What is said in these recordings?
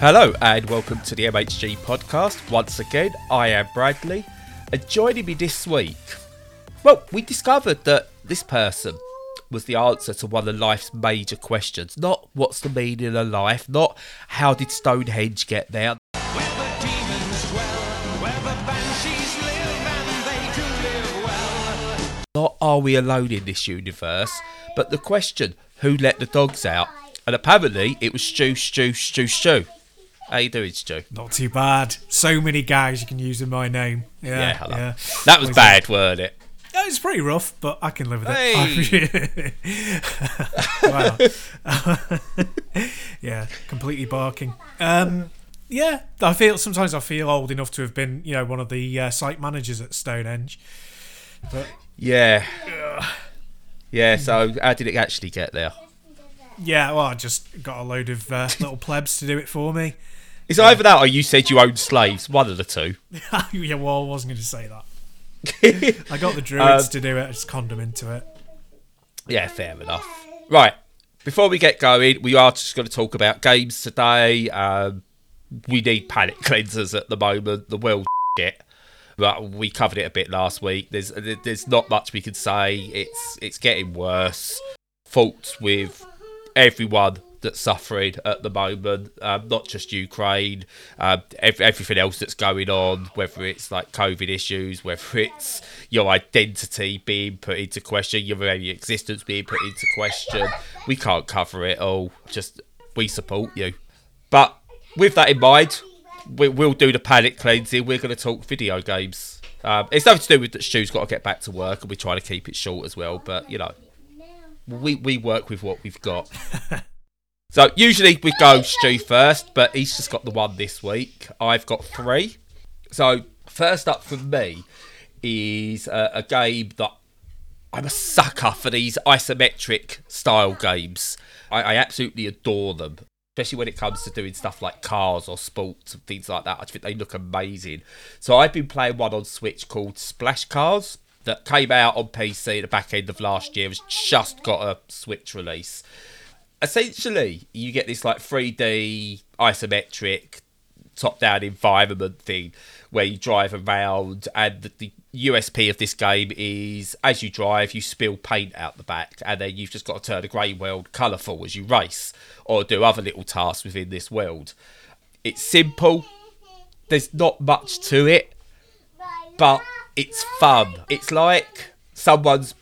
Hello and welcome to the MHG podcast. Once again, I am Bradley, and joining me this week, well, we discovered that this person was the answer to one of life's major questions. Not what's the meaning of life, not how did Stonehenge get there. Where the demons dwell, where the banshees live, and they do live well. Not are we alone in this universe, but the question, who let the dogs out? And apparently it was Stu. How you doing, Stu? Not too bad. So many gags you can use in my name. Yeah. That was bad, weren't it? Yeah, it's pretty rough, but I can live with it. Wow. Yeah, completely barking. Yeah, I feel old enough to have been, you know, one of the site managers at Stonehenge. But, yeah. So how did it actually get there? Yeah, well, I just got a load of little plebs to do it for me. It's either that or you said you owned slaves, one of the two. Yeah, well, I wasn't going to say that. I got the druids to do it, I just conned them into it. Yeah, fair enough. Right, before we get going, we are just going to talk about games today. We need palate cleansers at the moment, the world shit. But we covered it a bit last week. There's not much we can say. It's getting worse. Faults with everyone that's suffering at the moment, not just Ukraine, everything else that's going on, whether it's like COVID issues, whether it's your identity being put into question, your very existence being put into question. We can't cover it all, just we support you. But with that in mind, we'll do the palate cleansing. We're going to talk video games. It's nothing to do with that Stu's got to get back to work and we're trying to keep it short as well, but you know, We work with what we've got. So usually we go Stu first, but he's just got the one this week. I've got three. So first up for me is a game that I'm a sucker for, these isometric style games. I absolutely adore them, especially when it comes to doing stuff like cars or sports and things like that. I think they look amazing. So I've been playing one on Switch called Splash Cars, that came out on PC at the back end of last year. It's just got a Switch release. Essentially, you get this like 3D isometric top-down environment thing where you drive around, and the USP of this game is as you drive, you spill paint out the back, and then you've just got to turn the grey world colourful as you race or do other little tasks within this world. It's simple. There's not much to it, but it's fun. It's like someone's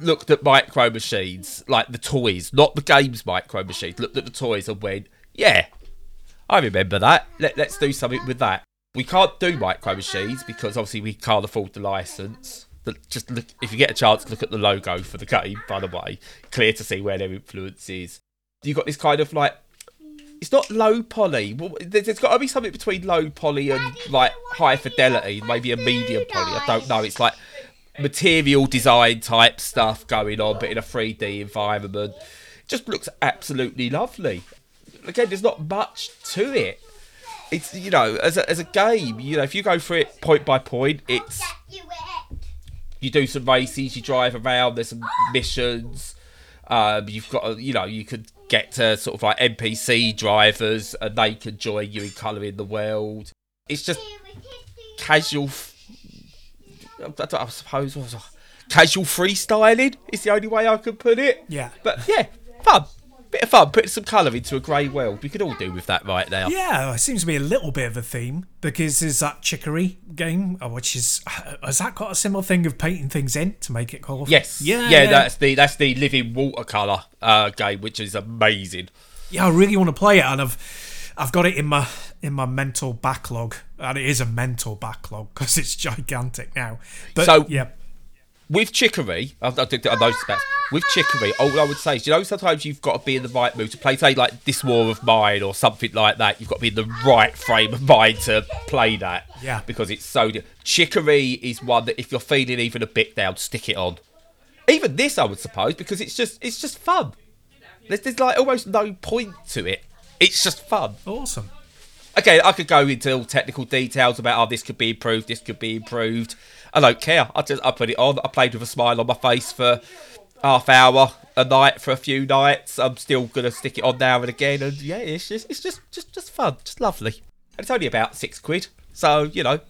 looked at micro-machines, like the toys, not the games micro-machines, looked at the toys and went, yeah, I remember that. Let's do something with that. We can't do micro-machines because obviously we can't afford the license. Just look, if you get a chance, look at the logo for the game, by the way. Clear to see where their influence is. You've got this kind of like, it's not low poly. Well, there's got to be something between low poly and like high fidelity, maybe a medium poly. I don't know. It's like material design type stuff going on, but in a 3D environment. It just looks absolutely lovely. Again, there's not much to it. It's, you know, as a game, you know, if you go through it point by point, it's, you do some races, you drive around, there's some missions. You've got, you know, you could get to sort of like NPC drivers and they can join you in colouring the world. It's just casual, casual freestyling is the only way I could put it. Yeah. But yeah, fun. Bit of fun, putting some colour into a grey world. We could all do with that right now. Yeah, it seems to be a little bit of a theme, because there's that Chicory game, which is, has that got a similar thing of painting things in to make it colourful? Yes. Yeah. That's the living watercolour game, which is amazing. Yeah, I really want to play it, and I've got it in my mental backlog, and it is a mental backlog because it's gigantic now. But so, yeah. With Chicory, I noticed that. With Chicory, all I would say is, you know, sometimes you've got to be in the right mood to play, say, like This War of Mine or something like that. You've got to be in the right frame of mind to play that. Yeah. Because it's so... Chicory is one that if you're feeling even a bit down, stick it on. Even this, I would suppose, because it's just fun. There's like almost no point to it. It's just fun. Awesome. Okay, I could go into all technical details about, this could be improved, this could be improved. I don't care. I put it on. I played with a smile on my face for half hour a night for a few nights. I'm still gonna stick it on now and again, and yeah, it's just fun, just lovely. And it's only about £6, so you know,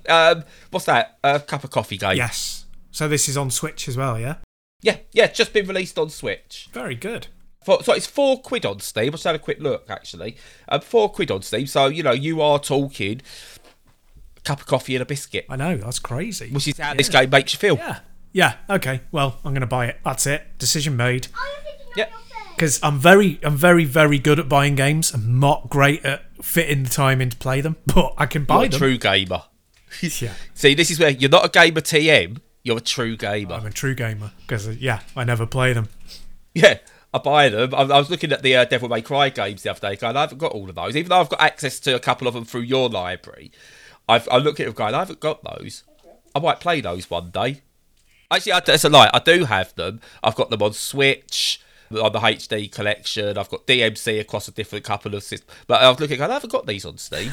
what's that? A cup of coffee game. Yes. So this is on Switch as well, yeah? Yeah, it's just been released on Switch. Very good. So it's £4 on Steam. I just had a quick look, actually. £4 on Steam. So, you know, you are talking a cup of coffee and a biscuit. I know, that's crazy. Which is how this game makes you feel. Yeah, okay. Well, I'm going to buy it. That's it. Decision made. Because I'm very, very good at buying games. I'm not great at fitting the time in to play them, but I can buy them. You're a true gamer. Yeah. See, this is where you're not a gamer TM. You're a true gamer. I'm a true gamer because, I never play them. Yeah. I buy them. I was looking at the Devil May Cry games the other day, going, I haven't got all of those. Even though I've got access to a couple of them through your library, I look at them going, I haven't got those. I might play those one day. Actually, that's a lie. I do have them. I've got them on Switch, on the HD collection. I've got DMC across a different couple of systems. But I was looking at going, I haven't got these on Steam.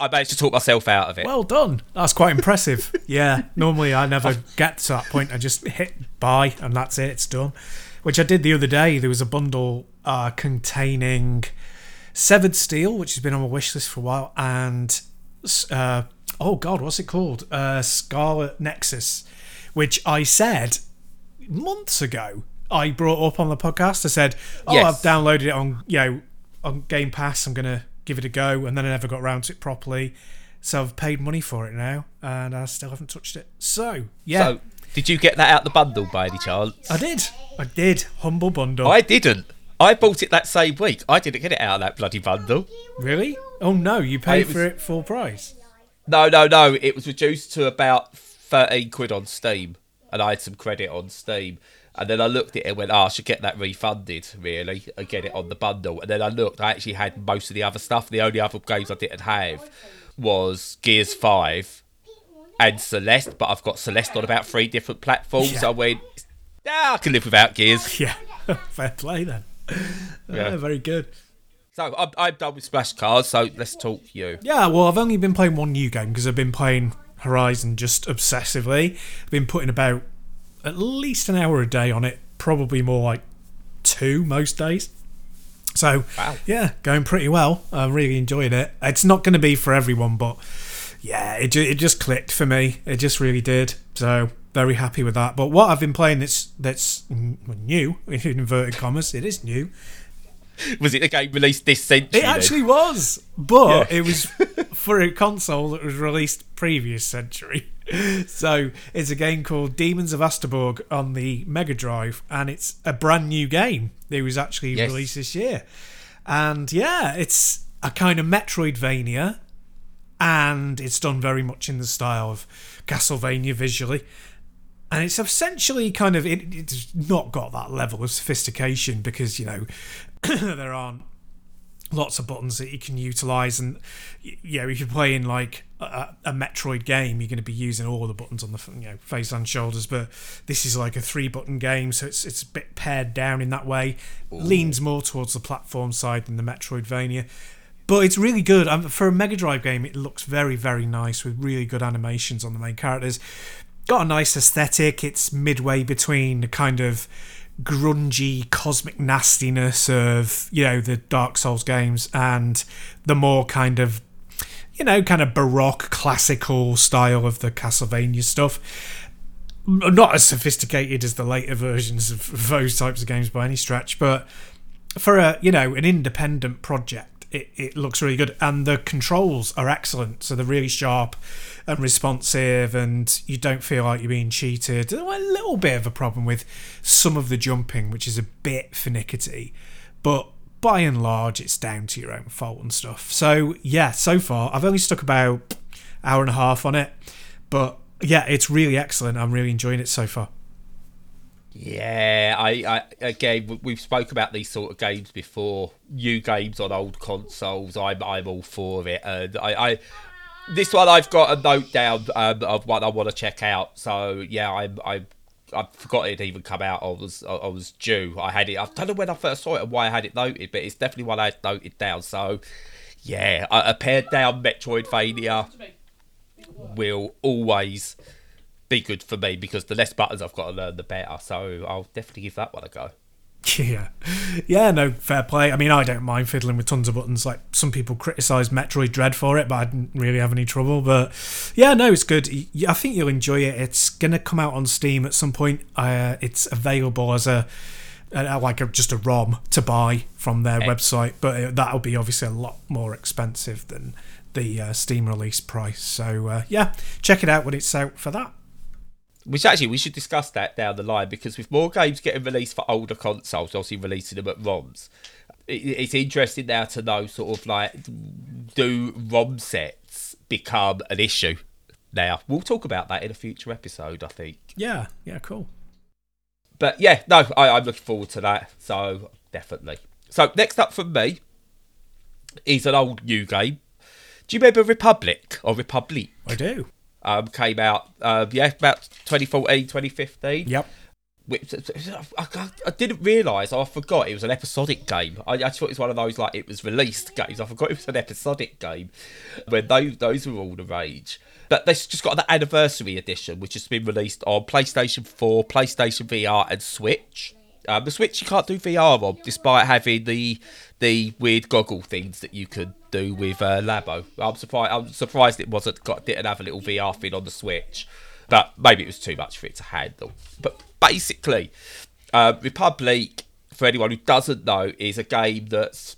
I managed to talk myself out of it. Well done. That's quite impressive. Yeah, normally I never get to that point. I just hit buy and that's it. It's done. Which I did the other day. There was a bundle containing Severed Steel, which has been on my wish list for a while, and what's it called? Scarlet Nexus, which I said months ago. I brought up on the podcast. I said, I've downloaded it on Game Pass. I'm gonna give it a go, and then I never got around to it properly. So I've paid money for it now, and I still haven't touched it. So yeah. So, did you get that out the bundle by any chance? I did. Humble bundle. I didn't. I bought it that same week. I didn't get it out of that bloody bundle. Really? Oh no, you paid for it full price? No. It was reduced to about £13 on Steam, and I had some credit on Steam. And then I looked at it and went, I should get that refunded, really, and get it on the bundle. And then I looked, I actually had most of the other stuff. The only other games I didn't have was Gears 5. And Celeste, but I've got Celeste on about 3 different platforms. Yeah. So I went, I can live without Gears. Yeah, fair play then. Yeah, very good. So I'm done with Splash Cars, so let's talk to you. Yeah, well, I've only been playing one new game because I've been playing Horizon just obsessively. I've been putting about at least an hour a day on it, probably more like 2 most days. So, yeah, going pretty well. I'm really enjoying it. It's not going to be for everyone, but... yeah, it just clicked for me. It just really did. So, very happy with that. But what I've been playing that's new, in inverted commas, it is new. Was it a game released this century? It actually was. But it was for a console that was released previous century. So, it's a game called Demons of Asterborg on the Mega Drive. And it's a brand new game. It was actually released this year. And yeah, it's a kind of Metroidvania. And it's done very much in the style of Castlevania visually. And it's essentially kind of... It's not got that level of sophistication because, there aren't lots of buttons that you can utilise. And, if you're playing, like, a Metroid game, you're going to be using all the buttons on the face and shoulders. But this is like a 3-button game, so it's a bit pared down in that way. Ooh. Leans more towards the platform side than the Metroidvania. But it's really good. For a Mega Drive game, it looks very, very nice with really good animations on the main characters. Got a nice aesthetic. It's midway between the kind of grungy cosmic nastiness of, the Dark Souls games and the more kind of, baroque, classical style of the Castlevania stuff. Not as sophisticated as the later versions of those types of games by any stretch, but for an independent project, It looks really good, and the controls are excellent, so they're really sharp and responsive, and you don't feel like you're being cheated. A little bit of a problem with some of the jumping, which is a bit finicky, but by and large it's down to your own fault and stuff. So yeah, so far I've only stuck about an hour and a half on it, but yeah, it's really excellent. I'm really enjoying it so far. Yeah, we've spoke about these sort of games before. New games on old consoles, I'm all for it. And this one I've got a note down of what I want to check out. So yeah, I forgot it even come out. I was due. I had it. I don't know when I first saw it and why I had it noted, but it's definitely one I had noted down. So yeah, a pared down Metroidvania will always be good for me, because the less buttons I've got to learn, the better. So I'll definitely give that one a go. Yeah. Yeah, no, fair play. I mean, I don't mind fiddling with tons of buttons. Like, some people criticise Metroid Dread for it, but I didn't really have any trouble. But yeah, no, it's good. I think you'll enjoy it. It's going to come out on Steam at some point. It's available as just a ROM to buy from their website, but that'll be obviously a lot more expensive than the Steam release price. So yeah, check it out when it's out for that. Which actually, we should discuss that down the line, because with more games getting released for older consoles, obviously releasing them at ROMs, it's interesting now to know sort of like, do ROM sets become an issue now? We'll talk about that in a future episode, I think. Yeah, cool. But yeah, no, I'm looking forward to that, so definitely. So next up from me is an old new game. Do you remember Republic or Republique? I do. Came out, about 2014, 2015. Yep. Which, I didn't realise, I forgot it was an episodic game. I just thought it was one of those, like, it was released games. I forgot it was an episodic game when those were all the rage. But they've just got the anniversary edition, which has been released on PlayStation 4, PlayStation VR and Switch. The Switch you can't do VR on, despite having the weird goggle things that you could do with Labo. I'm surprised it didn't have a little VR thing on the Switch. But maybe it was too much for it to handle. But basically, Republic, for anyone who doesn't know, is a game that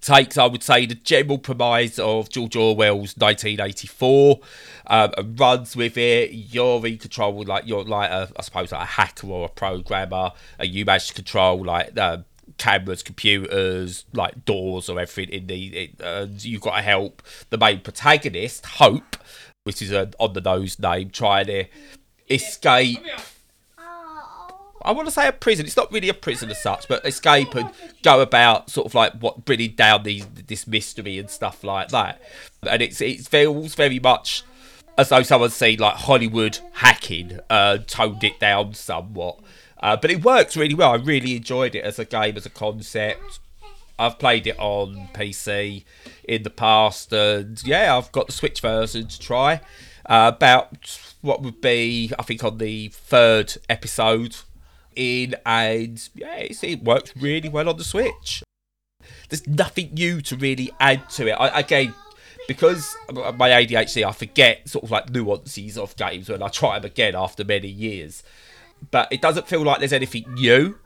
takes, I would say, the general premise of George Orwell's 1984 and runs with it. You're in control, like you're like a hacker or a programmer, and you manage to control like cameras, computers, like doors or everything. You've got to help the main protagonist, Hope, which is an on-the-nose name, trying to escape. I want to say a prison. It's not really a prison as such, but escape and go about sort of like bringing down this mystery and stuff like that. And it feels very much as though someone's seen like Hollywood hacking, toned it down somewhat. But it works really well. I really enjoyed it as a game, as a concept. I've played it on PC in the past, and yeah, I've got the Switch version to try. About what would be, I think, on the third episode. And yeah, it works really well on the Switch. There's nothing new to really add to it. Again, because my ADHD, I forget sort of like nuances of games when I try them again after many years. But it doesn't feel like there's anything new.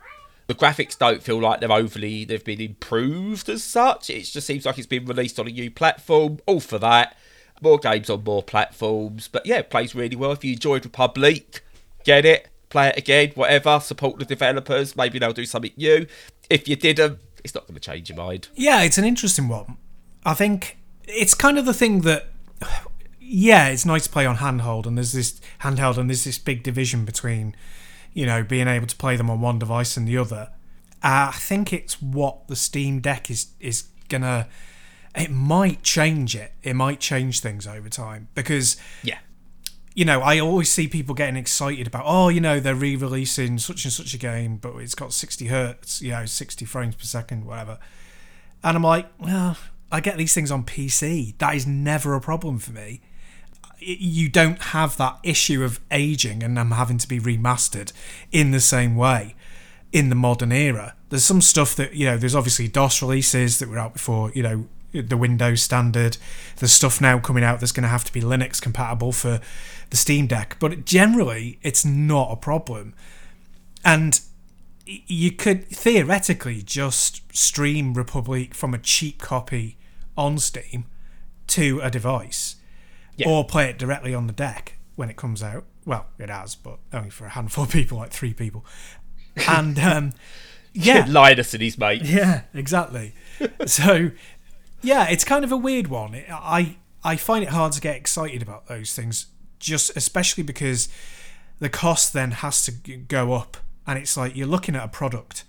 The graphics don't feel like they've been improved as such. It just seems like it's been released on a new platform. All for that. More games on more platforms. But yeah, it plays really well. If you enjoyed Republic, get it. Play it again, whatever, support the developers, maybe they'll do something new. If you didn't, it's not going to change your mind. Yeah, it's an interesting one. I think it's kind of the thing that, yeah, it's nice to play on handheld, and there's this big division between, you know, being able to play them on one device and the other. I think it's what the Steam Deck is going to, it might change it. It might change things over time, because... yeah. You know, I always see people getting excited about, oh, you know, they're re-releasing such and such a game, but it's got 60 hertz, you know, 60 frames per second, whatever. And I'm like, well, I get these things on PC. That is never a problem for me. You don't have that issue of aging and them having to be remastered in the same way in the modern era. There's some stuff that, you know, there's obviously DOS releases that were out before, you know, the Windows standard. There's stuff now coming out that's going to have to be Linux compatible for the Steam Deck, but generally it's not a problem. And you could theoretically just stream Republic from a cheap copy on Steam to a device, or play it directly on the Deck when it comes out. Well, it has, but only for a handful of people, like 3 people. And yeah, Linus and his mate. Yeah, exactly. So. Yeah, it's kind of a weird one. I find it hard to get excited about those things, just especially because the cost then has to go up, and it's like you're looking at a product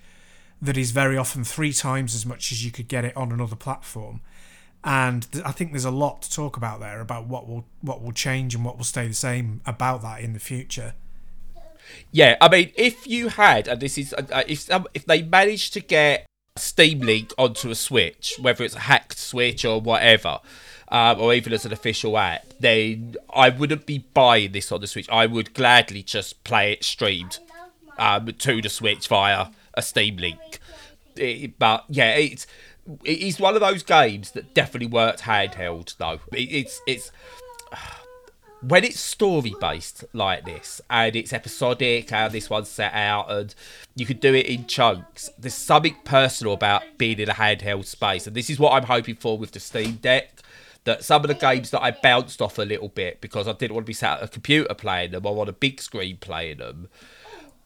that is very often 3 times as much as you could get it on another platform. And I think there's a lot to talk about there about what will change and what will stay the same about that in the future. Yeah, I mean, if you had, and this is if they managed to get Steam Link onto a Switch, whether it's a hacked Switch or whatever, or even as an official app, I wouldn't be buying this on the Switch. I would gladly just play it streamed to the Switch via a Steam Link. But yeah, it's one of those games that definitely worked handheld though. It's when it's story based like this, and it's episodic, how this one's set out, and you could do it in chunks, there's something personal about being in a handheld space. And this is what I'm hoping for with the Steam Deck, that some of the games that I bounced off a little bit because I didn't want to be sat at a computer playing them, I want a big screen playing them,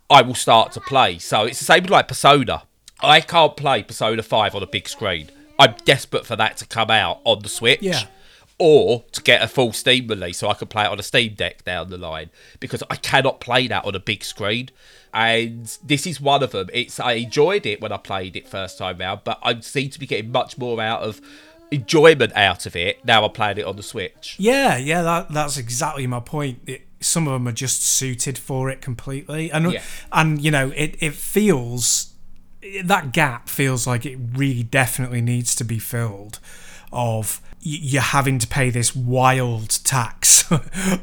I will start to play. So it's the same with like Persona. I can't play Persona 5 on a big screen. I'm desperate for that to come out on the Switch, or to get a full Steam release so I can play it on a Steam Deck down the line, because I cannot play that on a big screen. And this is one of them. I enjoyed it when I played it first time round, but I seem to be getting much more enjoyment out of it now I'm playing it on the Switch. Yeah, that's exactly my point. Some of them are just suited for it completely, and you know, it feels. That gap feels like it really definitely needs to be filled, of you're having to pay this wild tax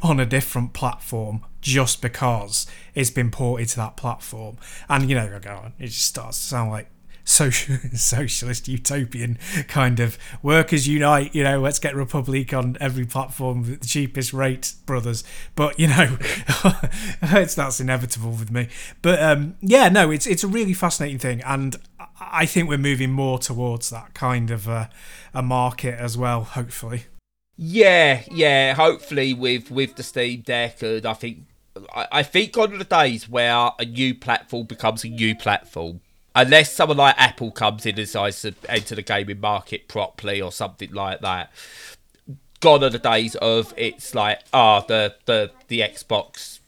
on a different platform just because it's been ported to that platform. And, you know, it just starts to sound like socialist utopian kind of workers unite, let's get Republic on every platform at the cheapest rate, brothers. But that's inevitable with me. But it's a really fascinating thing, and I think we're moving more towards that kind of a market as well, hopefully. Hopefully with the Steam Deck. And I think gone are the days where a new platform becomes a new platform. Unless someone like Apple comes in and decides to enter the gaming market properly or something like that. Gone are the days of it's like, the Xbox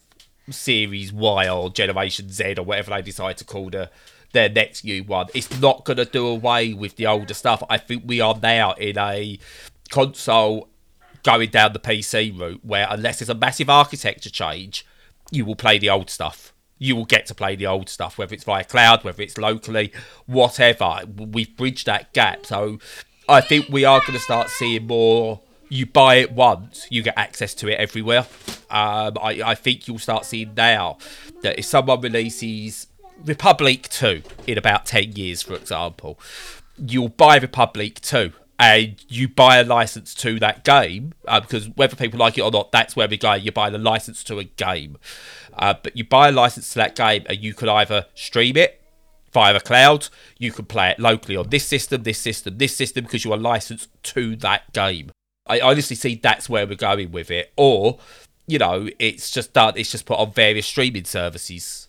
Series Y or Generation Z or whatever they decide to call their next new one. It's not going to do away with the older stuff. I think we are now in a console going down the PC route where, unless there's a massive architecture change, you will play the old stuff. You will get to play the old stuff, whether it's via cloud, whether it's locally, whatever. We've bridged that gap. So I think we are going to start seeing more. You buy it once, you get access to it everywhere. I think you'll start seeing now that if someone releases Republic 2 in about 10 years, for example, you'll buy Republic 2. And you buy a license to that game, because whether people like it or not, that's where we're going. You're buying a license to a game. But you buy a license to that game, and you can either stream it via a cloud, you can play it locally on this system, because you are licensed to that game. I honestly see that's where we're going with it. Or, it's just done. It's just put on various streaming services.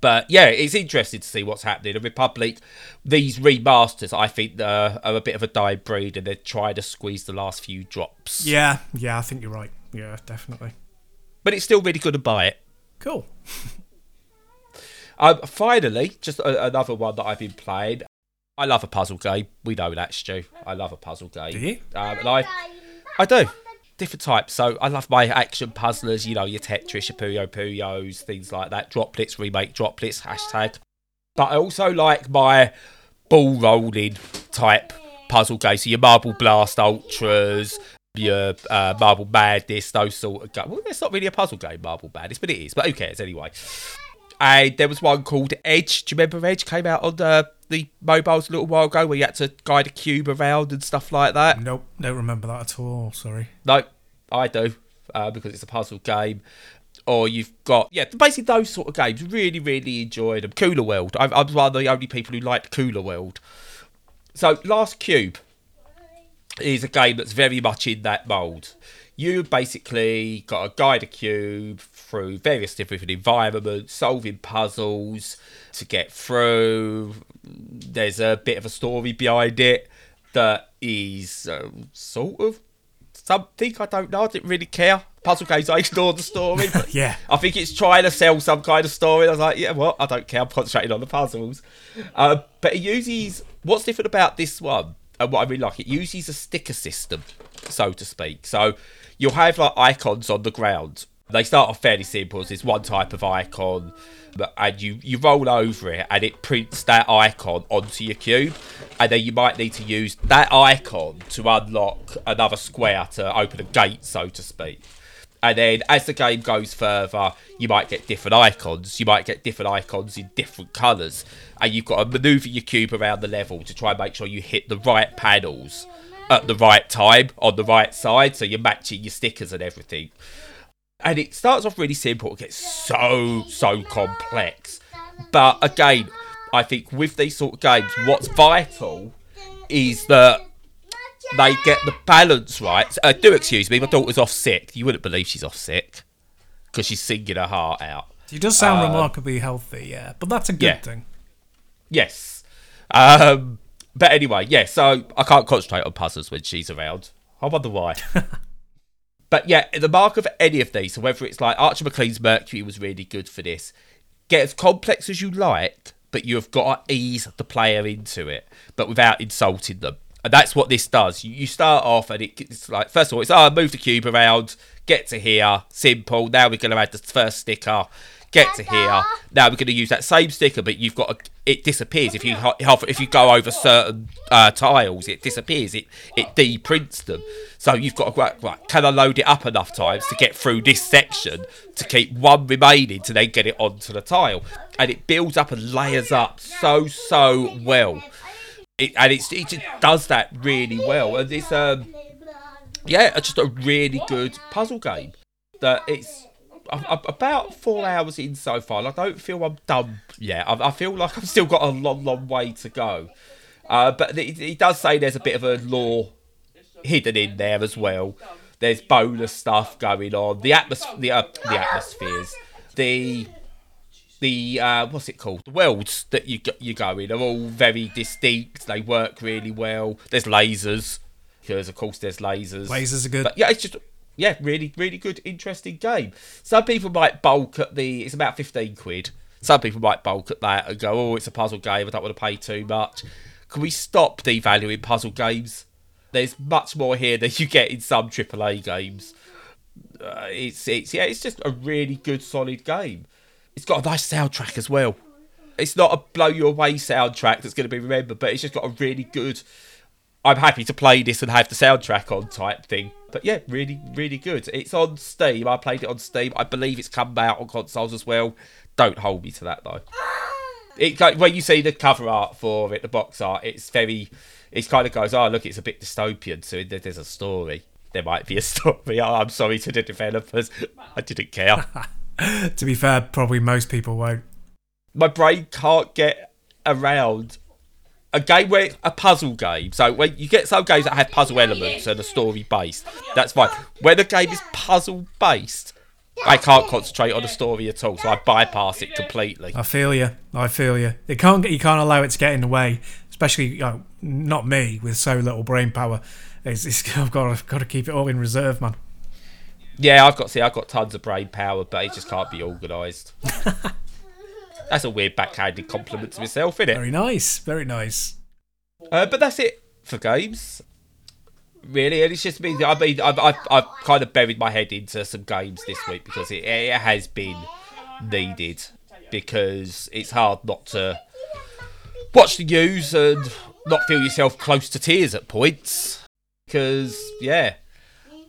But yeah, it's interesting to see what's happening. The Republic, these remasters, I think, are a bit of a dying breed, and they're trying to squeeze the last few drops. Yeah, I think you're right. Yeah, definitely. But it's still really good to buy it. Cool. Finally, just another one that I've been playing. I love a puzzle game. We know that, Stu. I love a puzzle game. Do you? And I do. Different types. So I love my action puzzlers, your Tetris, your Puyo Puyos, things like that. Droplets, remake Droplets, #. But I also like my ball rolling type puzzle games. So your Marble Blast Ultras, your Marble Madness, those sort of games. Well, it's not really a puzzle game, Marble Madness, but it is. But who cares anyway? And there was one called Edge. Do you remember Edge? Came out on the mobiles a little while ago, where you had to guide a cube around and stuff like that. Nope, don't remember that at all, sorry. No, I do, because it's a puzzle game. Or you've got, basically those sort of games. Really, really enjoyed them. Cooler World. I was one of the only people who liked Cooler World. So Last Cube is a game that's very much in that mould. You basically got to guide a cube through various different environments, solving puzzles to get through. There's a bit of a story behind it that is sort of something. I don't know. I didn't really care. Puzzle games, I ignored the story. But yeah. I think it's trying to sell some kind of story. I was like, I don't care. I'm concentrating on the puzzles. But it uses... What's different about this one, and what I really like, it uses a sticker system, so to speak. So you'll have icons on the ground. They start off fairly simple. It's one type of icon, and you roll over it, and it prints that icon onto your cube. And then you might need to use that icon to unlock another square to open a gate, so to speak. And then as the game goes further, you might get different icons. You might get different icons in different colours. And you've got to manoeuvre your cube around the level to try and make sure you hit the right panels at the right time, on the right side, so you're matching your stickers and everything. And it starts off really simple. It gets so complex. But again, I think with these sort of games, what's vital is that they get the balance right. Do excuse me, my daughter's off sick. You wouldn't believe she's off sick because she's singing her heart out. She does sound remarkably healthy, yeah. But that's a good thing. Yes. But anyway, yeah, so I can't concentrate on puzzles when she's around. I wonder why. But yeah, the mark of any of these, so whether it's like Archer McLean's Mercury was really good for this, get as complex as you like, but you have got to ease the player into it, but without insulting them. And that's what this does. You start off and it's like, first of all, it's, move the cube around, get to here, simple. Now we're going to add the first sticker, get to here. Now we're going to use that same sticker, but you've got to, it disappears. If you go over certain tiles, it disappears. It deprints them. So you've got to work, right, can I load it up enough times to get through this section to keep one remaining to then get it onto the tile? And it builds up and layers up so well. It just does that really well. And it's, just a really good puzzle game. That it's... I'm about 4 hours in so far, and I don't feel I'm done yet. I feel like I've still got a long way to go. But he does say there's a bit of a lore hidden in there as well. There's bonus stuff going on. The atmospheres, the what's it called? The worlds that you go in are all very distinct. They work really well. There's lasers, because of course there's lasers. Lasers are good. But yeah, it's just. Yeah, really, really good, interesting game. Some people might balk at it's about 15 quid. Some people might balk at that and go, oh, it's a puzzle game, I don't want to pay too much. Can we stop devaluing puzzle games? There's much more here than you get in some AAA games. It's just a really good, solid game. It's got a nice soundtrack as well. It's not a blow you away soundtrack that's going to be remembered, but it's just got a really good... I'm happy to play this and have the soundtrack on type thing. But yeah, really, really good. It's on Steam. I played it on Steam. I believe it's come out on consoles as well. Don't hold me to that though. It, like, when you see the cover art for it, the box art, it kind of goes, oh look, it's a bit dystopian. So there's a story. There might be a story. Oh, I'm sorry to the developers. I didn't care. To be fair, probably most people won't. My brain can't get around a game where it's a puzzle game. So when you get some games that have puzzle elements and are story based, that's fine. When a game is puzzle based, I can't concentrate on the story at all, so I bypass it completely. I feel you. You can't allow it to get in the way, especially not me with so little brain power. I've got to keep it all in reserve, man. Yeah, I've got tons of brain power, but it just can't be organised. That's a weird backhanded compliment to myself, isn't it? Very nice. But that's it for games, really. And it's just me. I mean, I've kind of buried my head into some games this week because it has been needed, because it's hard not to watch the news and not feel yourself close to tears at points. Because yeah.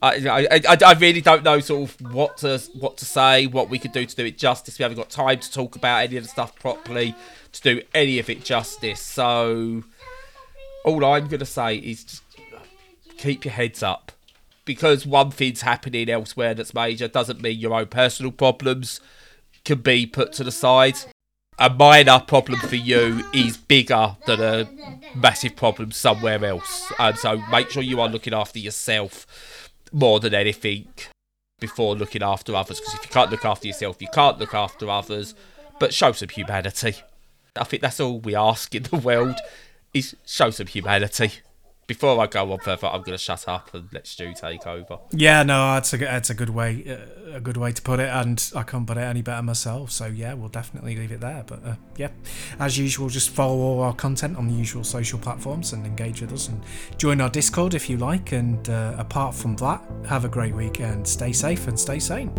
I really don't know sort of what to say, what we could do to do it justice. We haven't got time to talk about any of the stuff properly, to do any of it justice. So all I'm going to say is just keep your heads up. Because one thing's happening elsewhere that's major doesn't mean your own personal problems can be put to the side. A minor problem for you is bigger than a massive problem somewhere else. And so make sure you are looking after yourself more than anything before looking after others, because if you can't look after yourself, you can't look after others. But show some humanity. I think that's all we ask in the world, is show some humanity. Before I go on further, I'm going to shut up and let Stu take over. Yeah, no, that's a good way to put it, and I can't put it any better myself. So yeah, we'll definitely leave it there. But yeah, as usual, just follow all our content on the usual social platforms and engage with us and join our Discord if you like. And apart from that, have a great weekend. Stay safe and stay sane.